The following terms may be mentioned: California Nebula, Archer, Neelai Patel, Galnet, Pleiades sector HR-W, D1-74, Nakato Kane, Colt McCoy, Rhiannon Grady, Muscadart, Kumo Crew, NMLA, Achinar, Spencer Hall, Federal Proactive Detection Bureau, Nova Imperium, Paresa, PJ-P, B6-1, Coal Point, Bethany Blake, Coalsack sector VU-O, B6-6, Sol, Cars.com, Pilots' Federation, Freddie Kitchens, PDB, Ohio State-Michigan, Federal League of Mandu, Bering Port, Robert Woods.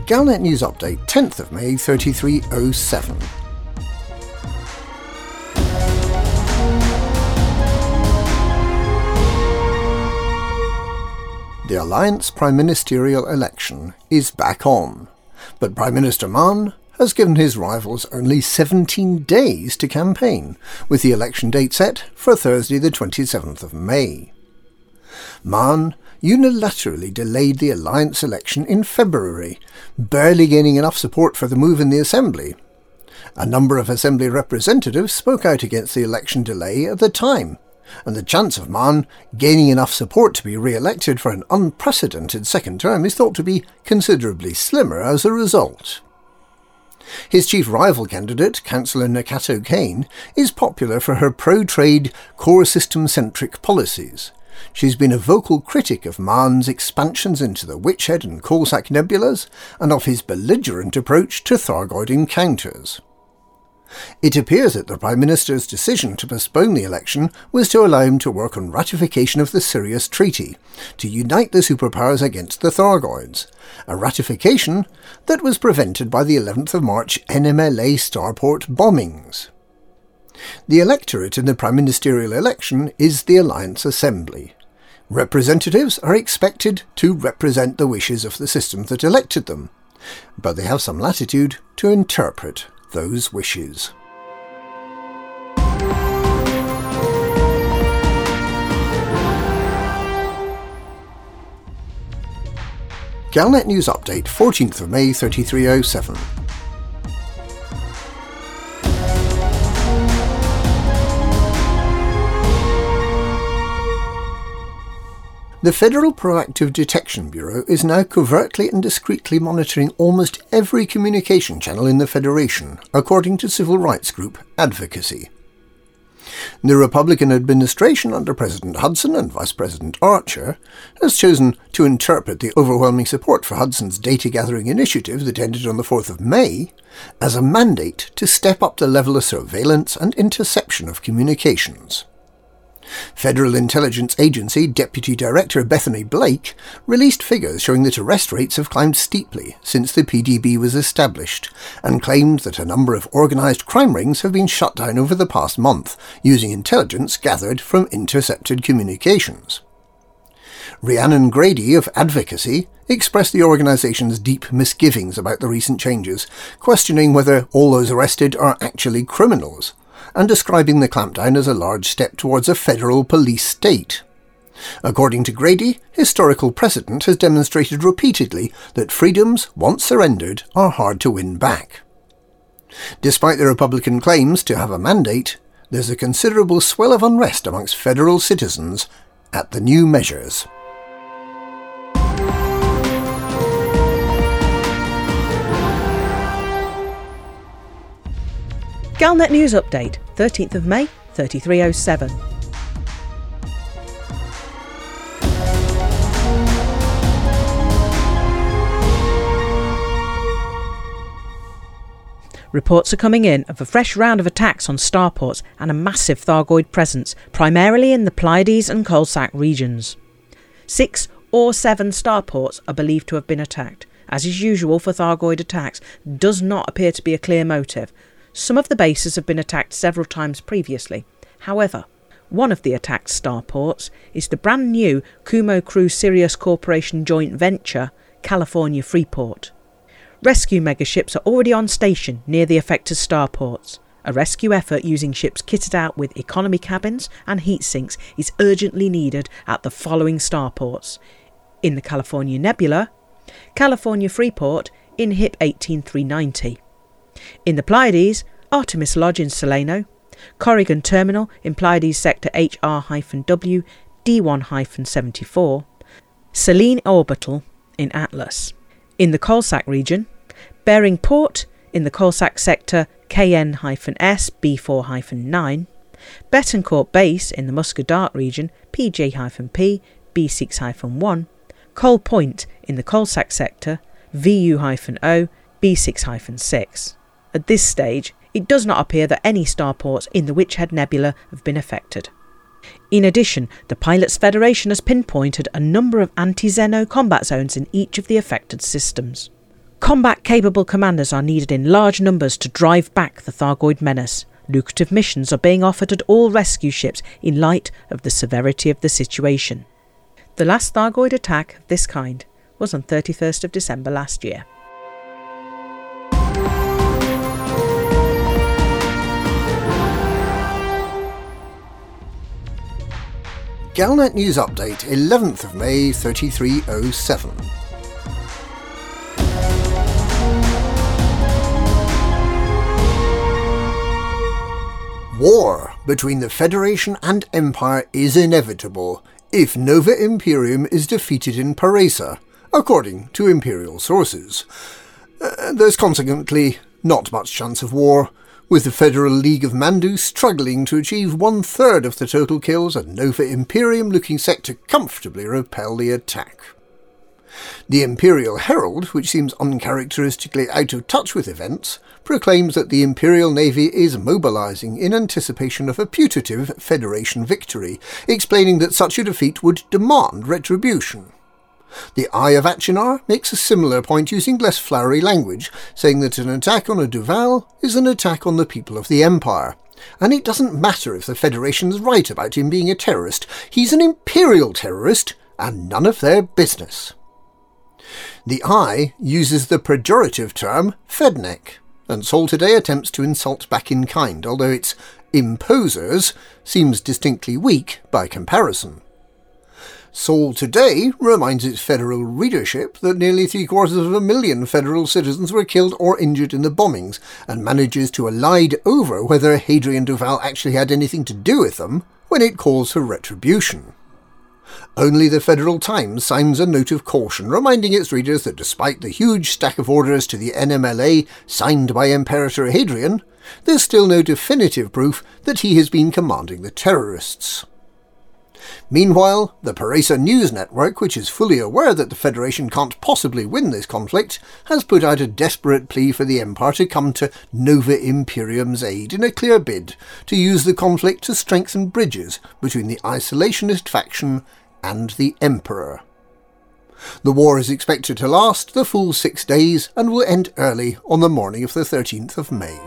Galnet News Update, 10th of May, 3307. The Alliance Prime Ministerial election is back on, but Prime Minister Mahn has given his rivals only 17 days to campaign, with the election date set for Thursday the 27th of May. Mahn unilaterally delayed the Alliance election in February, barely gaining enough support for the move in the Assembly. A number of Assembly representatives spoke out against the election delay at the time, and the chance of Mahn gaining enough support to be re-elected for an unprecedented second term is thought to be considerably slimmer as a result. His chief rival candidate, Councillor Nakato Kane, is popular for her pro-trade, core system-centric policies. She's been a vocal critic of Mahn's expansions into the Witchhead and Coalsack Nebulas, and of his belligerent approach to Thargoid encounters. It appears that the Prime Minister's decision to postpone the election was to allow him to work on ratification of the Sirius Treaty, to unite the superpowers against the Thargoids, a ratification that was prevented by the 11th of March NMLA starport bombings. The electorate in the Prime Ministerial election is the Alliance Assembly. Representatives are expected to represent the wishes of the system that elected them, but they have some latitude to interpret those wishes. Galnet News Update, 14th of May, 3307. The Federal Proactive Detection Bureau is now covertly and discreetly monitoring almost every communication channel in the Federation, according to civil rights group Advocacy. The Republican administration under President Hudson and Vice President Archer has chosen to interpret the overwhelming support for Hudson's data-gathering initiative that ended on the 4th of May as a mandate to step up the level of surveillance and interception of communications. Federal Intelligence Agency Deputy Director Bethany Blake released figures showing that arrest rates have climbed steeply since the PDB was established, and claimed that a number of organised crime rings have been shut down over the past month, using intelligence gathered from intercepted communications. Rhiannon Grady of Advocacy expressed the organisation's deep misgivings about the recent changes, questioning whether all those arrested are actually criminals, and describing the clampdown as a large step towards a federal police state. According to Grady, historical precedent has demonstrated repeatedly that freedoms, once surrendered, are hard to win back. Despite the Republican claims to have a mandate, there's a considerable swell of unrest amongst federal citizens at the new measures. Galnet News Update, 13th of May, 3307. Reports are coming in of a fresh round of attacks on starports and a massive Thargoid presence, primarily in the Pleiades and Coalsack regions. 6 or 7 starports are believed to have been attacked. As is usual for Thargoid attacks, does not appear to be a clear motive. Some of the bases have been attacked several times previously. However, one of the attacked starports is the brand new Kumo Crew Sirius Corporation joint venture, California Freeport. Rescue megaships are already on station near the affected starports. A rescue effort using ships kitted out with economy cabins and heat sinks is urgently needed at the following starports: in the California Nebula, California Freeport in HIP 18390. In the Pleiades, Artemis Lodge in Saleno, Corrigan Terminal in Pleiades sector HR-W, D1-74, Saline Orbital in Atlas. In the Coalsack region, Bering Port in the Cossack sector KN-S, B4-9, Betancourt Base in the Muscadart region, PJ-P, B6-1, Coal Point in the Coalsack sector, VU-O, B6-6. At this stage, it does not appear that any starports in the Witchhead Nebula have been affected. In addition, the Pilots Federation has pinpointed a number of anti-Zeno combat zones in each of the affected systems. Combat-capable commanders are needed in large numbers to drive back the Thargoid menace. Lucrative missions are being offered at all rescue ships in light of the severity of the situation. The last Thargoid attack of this kind was on 31st of December last year. Galnet News Update, 11th of May 3307. War between the Federation and Empire is inevitable if Nova Imperium is defeated in Paresa, according to Imperial sources. There's consequently not much chance of war, with the Federal League of Mandu struggling to achieve one-third of the total kills and Nova Imperium looking set to comfortably repel the attack. The Imperial Herald, which seems uncharacteristically out of touch with events, proclaims that the Imperial Navy is mobilising in anticipation of a putative Federation victory, explaining that such a defeat would demand retribution. The Eye of Achinar makes a similar point using less flowery language, saying that an attack on a Duval is an attack on the people of the Empire. And it doesn't matter if the Federation's right about him being a terrorist, he's an Imperial terrorist and none of their business. The Eye uses the pejorative term Fednek, and Sol Today attempts to insult back in kind, although its imposers seems distinctly weak by comparison. Sol Today reminds its federal readership that nearly 750,000 federal citizens were killed or injured in the bombings, and manages to elide over whether Hadrian Duval actually had anything to do with them when it calls for retribution. Only the Federal Times signs a note of caution, reminding its readers that despite the huge stack of orders to the NMLA signed by Imperator Hadrian, there's still no definitive proof that he has been commanding the terrorists. Meanwhile, the Paresa News Network, which is fully aware that the Federation can't possibly win this conflict, has put out a desperate plea for the Empire to come to Nova Imperium's aid in a clear bid to use the conflict to strengthen bridges between the isolationist faction and the Emperor. The war is expected to last the full 6 days and will end early on the morning of the 13th of May.